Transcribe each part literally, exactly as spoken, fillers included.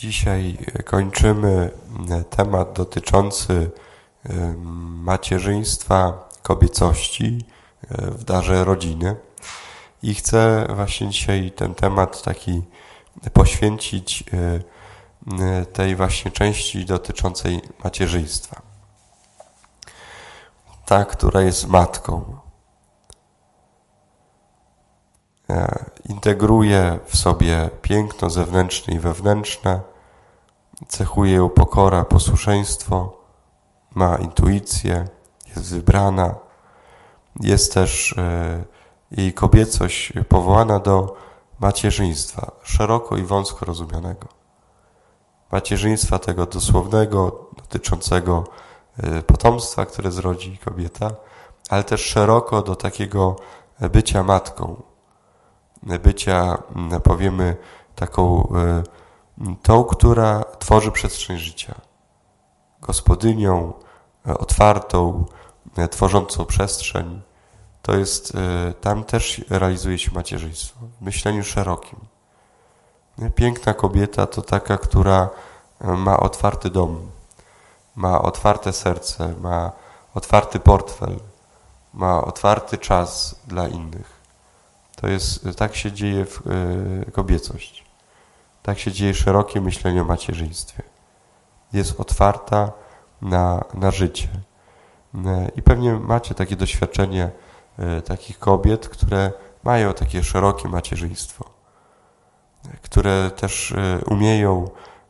Dzisiaj kończymy temat dotyczący macierzyństwa, kobiecości w darze rodziny i chcę właśnie dzisiaj ten temat taki poświęcić tej właśnie części dotyczącej macierzyństwa. Ta, która jest matką, integruje w sobie piękno zewnętrzne i wewnętrzne, cechuje ją pokora, posłuszeństwo, ma intuicję, jest wybrana, jest też jej kobiecość powołana do macierzyństwa, szeroko i wąsko rozumianego. Macierzyństwa tego dosłownego, dotyczącego potomstwa, które zrodzi kobieta, ale też szeroko do takiego bycia matką, bycia, powiemy, taką tą, która tworzy przestrzeń życia. Gospodynią, otwartą, tworzącą przestrzeń. To jest, tam też realizuje się macierzyństwo. W myśleniu szerokim. Piękna kobieta to taka, która ma otwarty dom, ma otwarte serce, ma otwarty portfel, ma otwarty czas dla innych. To jest, tak się dzieje w, y, kobiecość. Tak się dzieje szerokie myślenie o macierzyństwie. Jest otwarta na, na życie. Y, I pewnie macie takie doświadczenie y, takich kobiet, które mają takie szerokie macierzyństwo. Które też y, umieją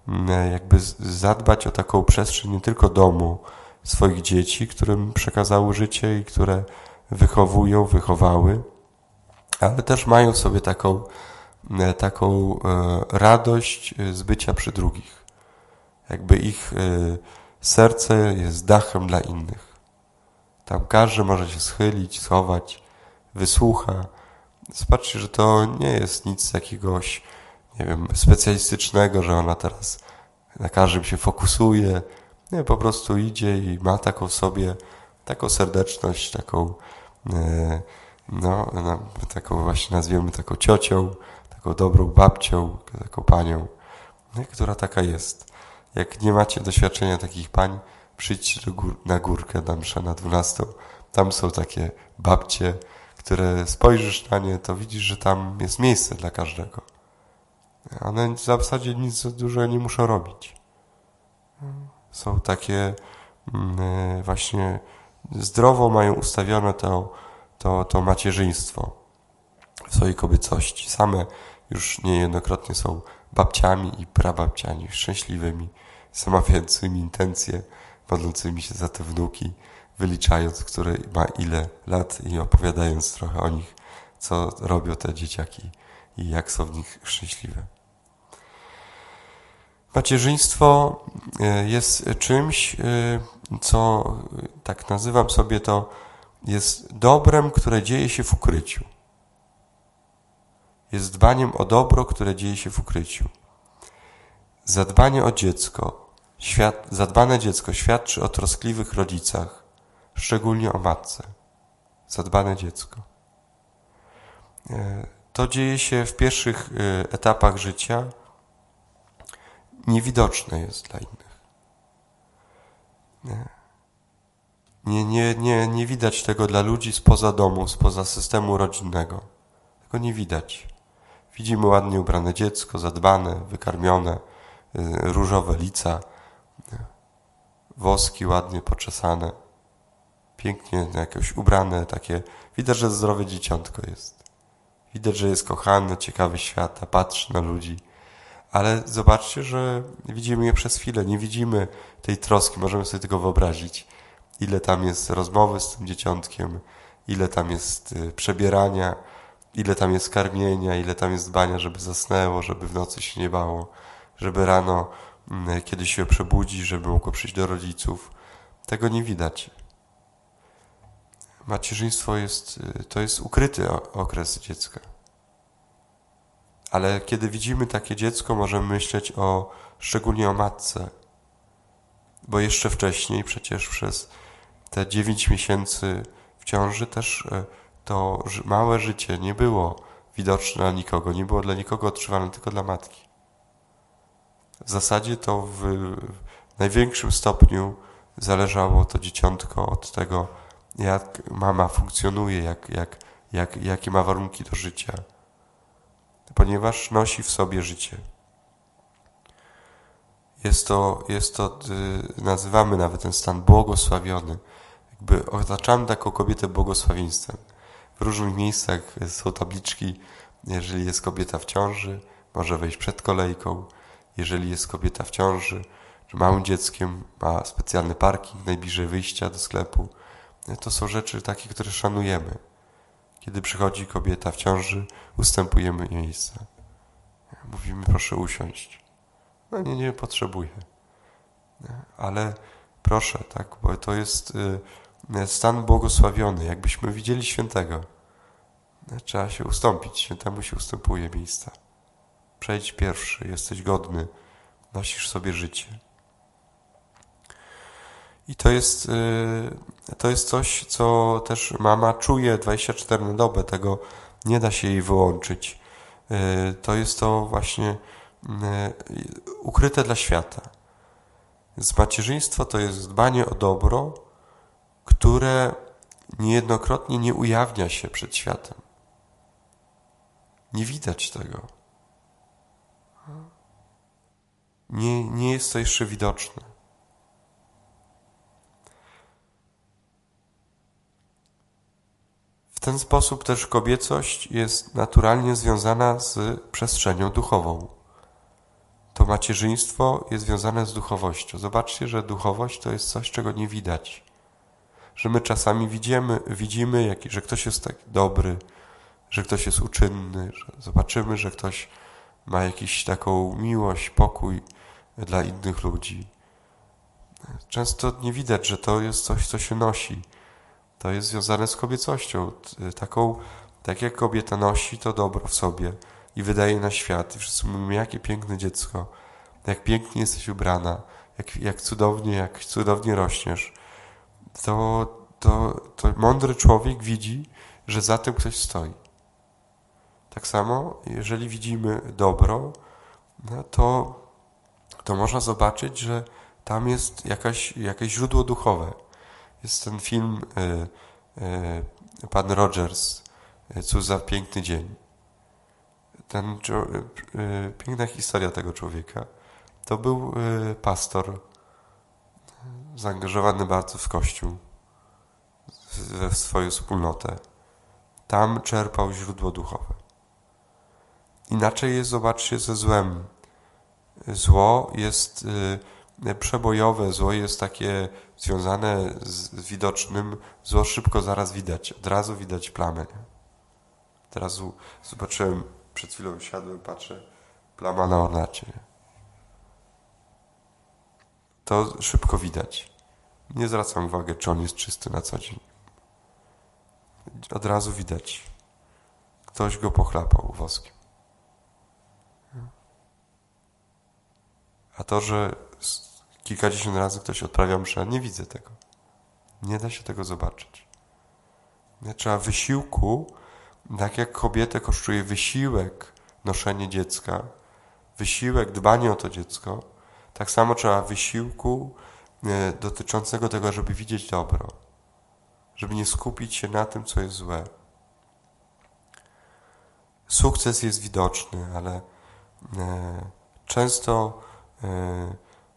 y, jakby zadbać o taką przestrzeń nie tylko domu swoich dzieci, którym przekazały życie i które wychowują, wychowały, ale też mają w sobie taką, taką radość z bycia przy drugich. Jakby ich serce jest dachem dla innych. Tam każdy może się schylić, schować, wysłucha. Zobaczcie, że to nie jest nic jakiegoś, nie wiem, specjalistycznego, że ona teraz na każdym się fokusuje. Nie, po prostu idzie i ma taką w sobie, taką serdeczność, taką... E, No, no, taką właśnie nazwiemy taką ciocią, taką dobrą babcią, taką panią, nie, która taka jest. Jak nie macie doświadczenia takich pań, przyjdźcie gór, na górkę na mszę na dwunastą. Tam są takie babcie, które spojrzysz na nie, to widzisz, że tam jest miejsce dla każdego. One w zasadzie nic dużo nie muszą robić. Są takie mm, właśnie zdrowo mają ustawione to To, to macierzyństwo w swojej kobiecości. Same już niejednokrotnie są babciami i prababciami, szczęśliwymi, zamawiającymi intencje, modlącymi się za te wnuki, wyliczając, które ma ile lat i opowiadając trochę o nich, co robią te dzieciaki i jak są w nich szczęśliwe. Macierzyństwo jest czymś, co tak nazywam sobie to, jest dobrem, które dzieje się w ukryciu. Jest dbaniem o dobro, które dzieje się w ukryciu. Zadbanie o dziecko, świat, zadbane dziecko świadczy o troskliwych rodzicach, szczególnie o matce. Zadbane dziecko. To dzieje się w pierwszych etapach życia. Niewidoczne jest dla innych. Nie, nie, nie, nie widać tego dla ludzi spoza domu, spoza systemu rodzinnego. Tego nie widać. Widzimy ładnie ubrane dziecko, zadbane, wykarmione, różowe lica, woski ładnie poczesane, pięknie jakoś ubrane, takie. Widać, że zdrowe dzieciątko jest. Widać, że jest kochane, ciekawy świata, patrzy na ludzi. Ale zobaczcie, że widzimy je przez chwilę, nie widzimy tej troski, możemy sobie tego wyobrazić. Ile tam jest rozmowy z tym dzieciątkiem, ile tam jest przebierania, ile tam jest karmienia, ile tam jest dbania, żeby zasnęło, żeby w nocy się nie bało, żeby rano, kiedy się przebudzi, żeby mogło przyjść do rodziców. Tego nie widać. Macierzyństwo jest, to jest ukryty okres dziecka. Ale kiedy widzimy takie dziecko, możemy myśleć o, szczególnie o matce, bo jeszcze wcześniej przecież przez te dziewięć miesięcy w ciąży też to małe życie nie było widoczne dla nikogo, nie było dla nikogo odczuwane, tylko dla matki. w zasadzie to w największym stopniu zależało to dzieciątko od tego, jak mama funkcjonuje, jak, jak, jak, jakie ma warunki do życia, ponieważ nosi w sobie życie. Jest to, jest to nazywamy nawet ten stan błogosławiony. Jakby otaczamy taką kobietę błogosławieństwem. W różnych miejscach są tabliczki, jeżeli jest kobieta w ciąży, może wejść przed kolejką. Jeżeli jest kobieta w ciąży, że małym dzieckiem, ma specjalny parking najbliżej wyjścia do sklepu. To są rzeczy takie, które szanujemy. Kiedy przychodzi kobieta w ciąży, ustępujemy miejsca. Mówimy, proszę usiąść. No nie, nie potrzebuję. Ale proszę, tak, bo to jest stan błogosławiony. Jakbyśmy widzieli świętego, trzeba się ustąpić. Świętemu się ustępuje miejsca. Przejdź pierwszy, jesteś godny, nosisz sobie życie. I to jest, to jest coś, co też mama czuje dwadzieścia cztery na dobę, tego nie da się jej wyłączyć. To jest to właśnie ukryte dla świata. Więc macierzyństwo to jest dbanie o dobro, które niejednokrotnie nie ujawnia się przed światem. Nie widać tego. Nie, nie jest to jeszcze widoczne. W ten sposób też kobiecość jest naturalnie związana z przestrzenią duchową. To macierzyństwo jest związane z duchowością. Zobaczcie, że duchowość to jest coś, czego nie widać. Że my czasami widzimy, widzimy że ktoś jest tak dobry, że ktoś jest uczynny, że zobaczymy, że ktoś ma jakąś taką miłość, pokój dla innych ludzi. Często nie widać, że to jest coś, co się nosi. To jest związane z kobiecością. Taką, tak jak kobieta nosi to dobro w sobie i wydaje na świat. I wszyscy mówimy, jakie piękne dziecko, jak pięknie jesteś ubrana, jak, jak cudownie, jak cudownie rośniesz. To, to, to mądry człowiek widzi, że za tym ktoś stoi. Tak samo, jeżeli widzimy dobro, no to, to można zobaczyć, że tam jest jakaś, jakieś źródło duchowe. Jest ten film y, y, Pan Rogers, Cóż za piękny dzień. Ten, y, y, piękna historia tego człowieka. To był y, pastor zaangażowany bardzo w Kościół, we swoją wspólnotę. Tam czerpał źródło duchowe. Inaczej jest, zobaczcie, ze złem. Zło jest y, przebojowe, zło jest takie związane z widocznym. Zło szybko zaraz widać, od razu widać plamę. Od razu zobaczyłem, przed chwilą siadłem, patrzę, plama na ornacie. To szybko widać. Nie zwracam uwagi, czy on jest czysty na co dzień. Od razu widać. Ktoś go pochlapał woskiem. A to, że kilkadziesiąt razy ktoś odprawia mszę, nie widzę tego. Nie da się tego zobaczyć. Trzeba wysiłku, tak jak kobietę kosztuje wysiłek noszenie dziecka, wysiłek dbanie o to dziecko, tak samo trzeba wysiłku dotyczącego tego, żeby widzieć dobro. Żeby nie skupić się na tym, co jest złe. Sukces jest widoczny, ale często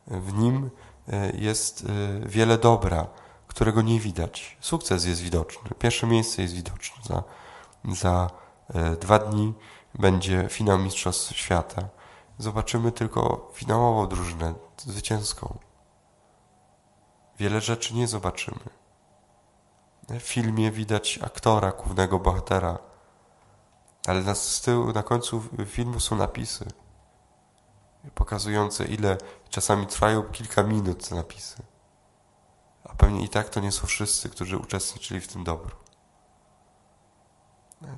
w nim jest wiele dobra, którego nie widać. Sukces jest widoczny. Pierwsze miejsce jest widoczne. Za, za dwa dni będzie finał Mistrzostw Świata. Zobaczymy tylko finałową drużynę, zwycięską. Wiele rzeczy nie zobaczymy. W filmie widać aktora, głównego bohatera, ale na, z tyłu, na końcu filmu są napisy pokazujące ile, czasami trwają kilka minut te napisy. A pewnie i tak to nie są wszyscy, którzy uczestniczyli w tym dobru.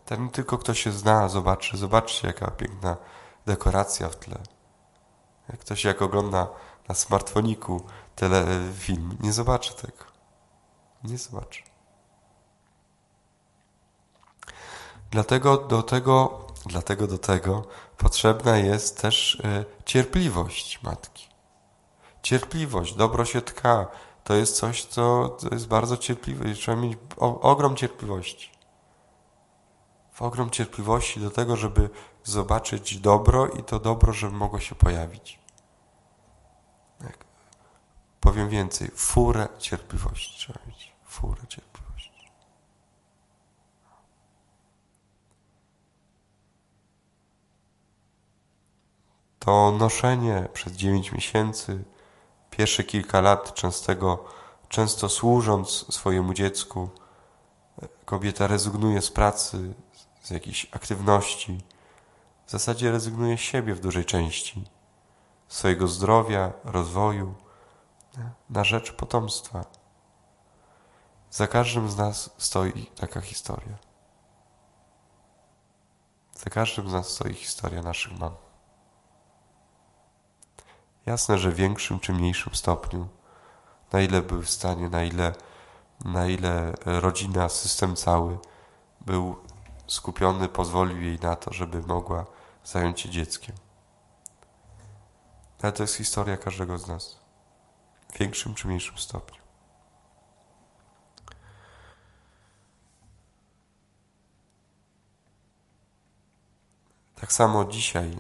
Ten tylko kto się zna, zobaczy, zobaczcie jaka piękna dekoracja w tle. Jak ktoś jak ogląda na smartfoniku telefilm, nie zobaczy tego. Nie zobaczy. Dlatego do tego Dlatego do tego potrzebna jest też cierpliwość matki. Cierpliwość, dobro się tka. To jest coś, co to jest bardzo cierpliwe. Trzeba mieć ogrom cierpliwości. Ogrom cierpliwości do tego, żeby zobaczyć dobro i to dobro, żeby mogło się pojawić. Tak. Powiem więcej. Furę cierpliwości trzeba mieć. Furę cierpliwości. To noszenie przez dziewięć miesięcy, pierwsze kilka lat częstego, często służąc swojemu dziecku, kobieta rezygnuje z pracy, z jakiejś aktywności. W zasadzie rezygnuje z siebie w dużej części, swojego zdrowia, rozwoju, na rzecz potomstwa. Za każdym z nas stoi taka historia. Za każdym z nas stoi historia naszych mam. Jasne, że w większym czy mniejszym stopniu, na ile były w stanie, na ile, na ile rodzina, system cały był skupiony, pozwolił jej na to, żeby mogła zająć się dzieckiem. Ale to jest historia każdego z nas. W większym czy mniejszym stopniu. Tak samo dzisiaj,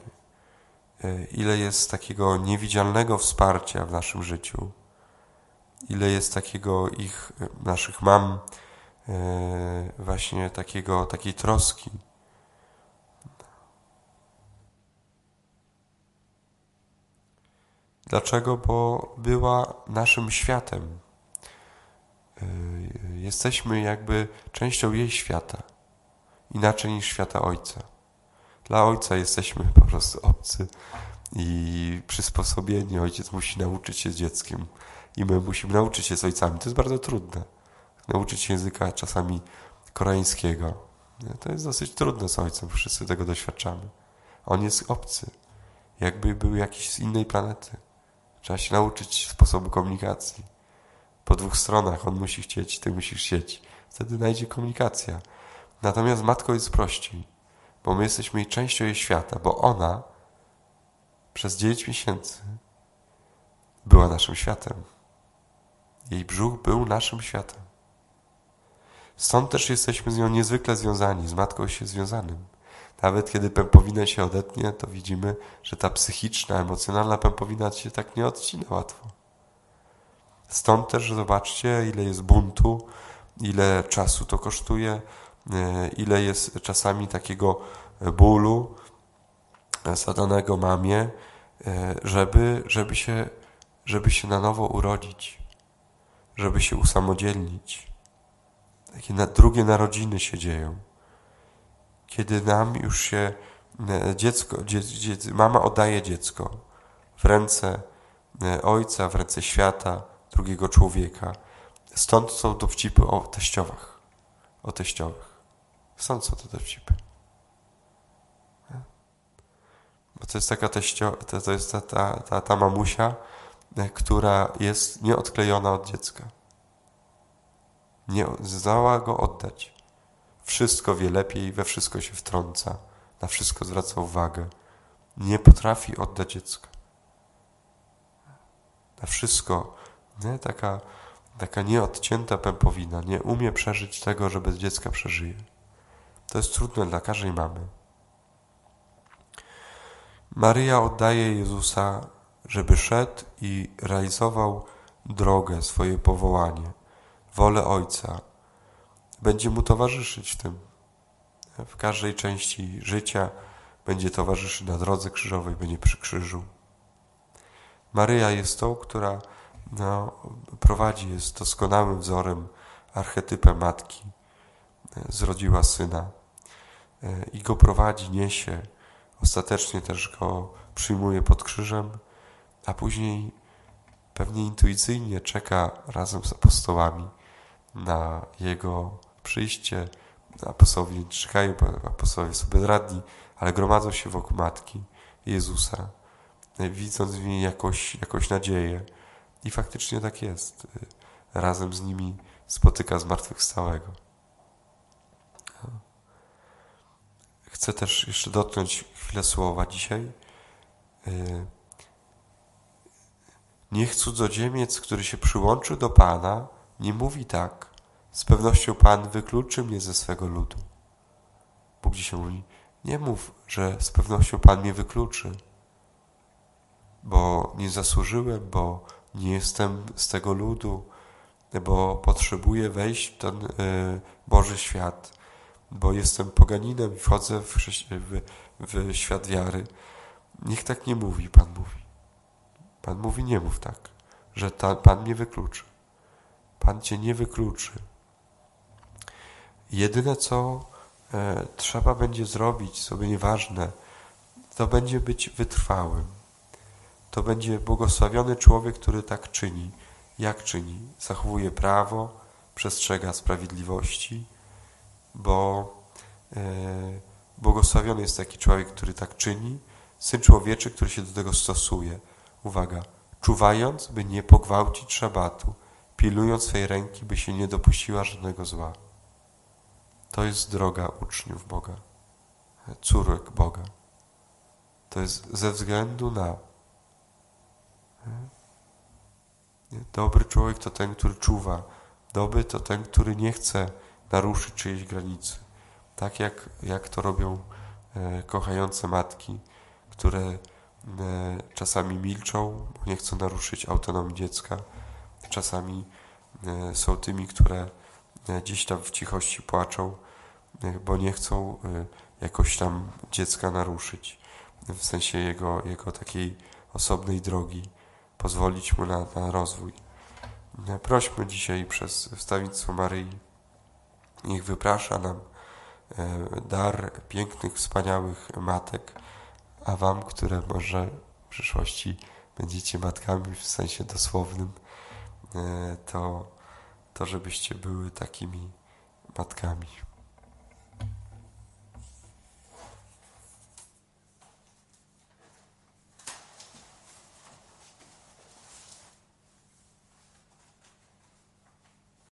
ile jest takiego niewidzialnego wsparcia w naszym życiu, ile jest takiego ich, naszych mam, właśnie takiego, takiej troski. Dlaczego? Bo była naszym światem. Jesteśmy jakby częścią jej świata. Inaczej niż świata Ojca. Dla Ojca jesteśmy po prostu obcy i przysposobieni. Ojciec musi nauczyć się z dzieckiem. I my musimy nauczyć się z ojcami. To jest bardzo trudne. Nauczyć się języka czasami koreańskiego. To jest dosyć trudne z ojcem. Wszyscy tego doświadczamy. On jest obcy. Jakby był jakiś z innej planety. Trzeba się nauczyć sposobu komunikacji. Po dwóch stronach. On musi chcieć, ty musisz chcieć. Wtedy najdzie komunikacja. Natomiast matką jest prościej. Bo my jesteśmy jej częścią jej świata. Bo ona przez dziewięć miesięcy była naszym światem. Jej brzuch był naszym światem. Stąd też jesteśmy z nią niezwykle związani, z matką się związanym. Nawet kiedy pępowina się odetnie, to widzimy, że ta psychiczna, emocjonalna pępowina się tak nie odcina łatwo. Stąd też zobaczcie, ile jest buntu, ile czasu to kosztuje, ile jest czasami takiego bólu zadanego mamie, żeby, żeby się, żeby się na nowo urodzić, żeby się usamodzielnić. Takie drugie narodziny się dzieją. Kiedy nam już się dziecko, dzie, dzie, mama oddaje dziecko w ręce ojca, w ręce świata, drugiego człowieka. Stąd są dowcipy o teściowach. O teściowych. Stąd są te dowcipy. Bo to jest taka teścio, to, to jest ta, ta, ta, ta mamusia, która jest nieodklejona od dziecka. Nie znała go oddać. Wszystko wie lepiej, we wszystko się wtrąca, na wszystko zwraca uwagę. Nie potrafi oddać dziecka. Na wszystko, nie? Taka, taka nieodcięta pępowina, nie umie przeżyć tego, że bez dziecka przeżyje. To jest trudne dla każdej mamy. Maryja oddaje Jezusa, żeby szedł i realizował drogę, swoje powołanie, wolę Ojca. Będzie mu towarzyszyć w tym. W każdej części życia będzie towarzyszyć na drodze krzyżowej, będzie przy krzyżu. Maryja jest tą, która no, prowadzi, jest doskonałym wzorem, archetypem matki. Zrodziła syna i go prowadzi, niesie. Ostatecznie też go przyjmuje pod krzyżem, a później pewnie intuicyjnie czeka razem z apostołami na jego przyjście. Apostołowie nie czekają, apostołowie sobie radni, ale gromadzą się wokół Matki Jezusa, widząc w niej jakąś, jakąś nadzieję. I faktycznie tak jest. Razem z nimi spotyka zmartwychwstałego. Chcę też jeszcze dotknąć chwilę słowa dzisiaj. Niech cudzoziemiec, który się przyłączy do Pana, nie mówi tak: z pewnością Pan wykluczy mnie ze swego ludu. Bóg dzisiaj mówi: nie mów, że z pewnością Pan mnie wykluczy, bo nie zasłużyłem, bo nie jestem z tego ludu, bo potrzebuję wejść w ten y, Boży świat, bo jestem poganinem i wchodzę w, w, w świat wiary. Niech tak nie mówi, Pan mówi. Pan mówi: nie mów tak, że ta, Pan mnie wykluczy. Pan cię nie wykluczy. Jedyne, co y, trzeba będzie zrobić, sobie nieważne, to będzie być wytrwałym. To będzie błogosławiony człowiek, który tak czyni. Jak czyni? Zachowuje prawo, przestrzega sprawiedliwości, bo e, błogosławiony jest taki człowiek, który tak czyni, Syn Człowieczy, który się do tego stosuje. Uwaga, czuwając, by nie pogwałcić szabatu, pilując swej ręki, by się nie dopuściła żadnego zła. To jest droga uczniów Boga, córek Boga. To jest ze względu na... Dobry człowiek to ten, który czuwa. Dobry to ten, który nie chce naruszyć czyjejś granicy. Tak jak, jak to robią e, kochające matki, które e, czasami milczą, bo nie chcą naruszyć autonomii dziecka. Czasami e, są tymi, które e, gdzieś tam w cichości płaczą, e, bo nie chcą e, jakoś tam dziecka naruszyć. W sensie jego, jego takiej osobnej drogi. Pozwolić mu na, na rozwój. Prośmy dzisiaj przez wstawiennictwo Maryi. Niech wyprasza nam dar pięknych, wspaniałych matek, a wam, które może w przyszłości będziecie matkami w sensie dosłownym, to, to żebyście były takimi matkami.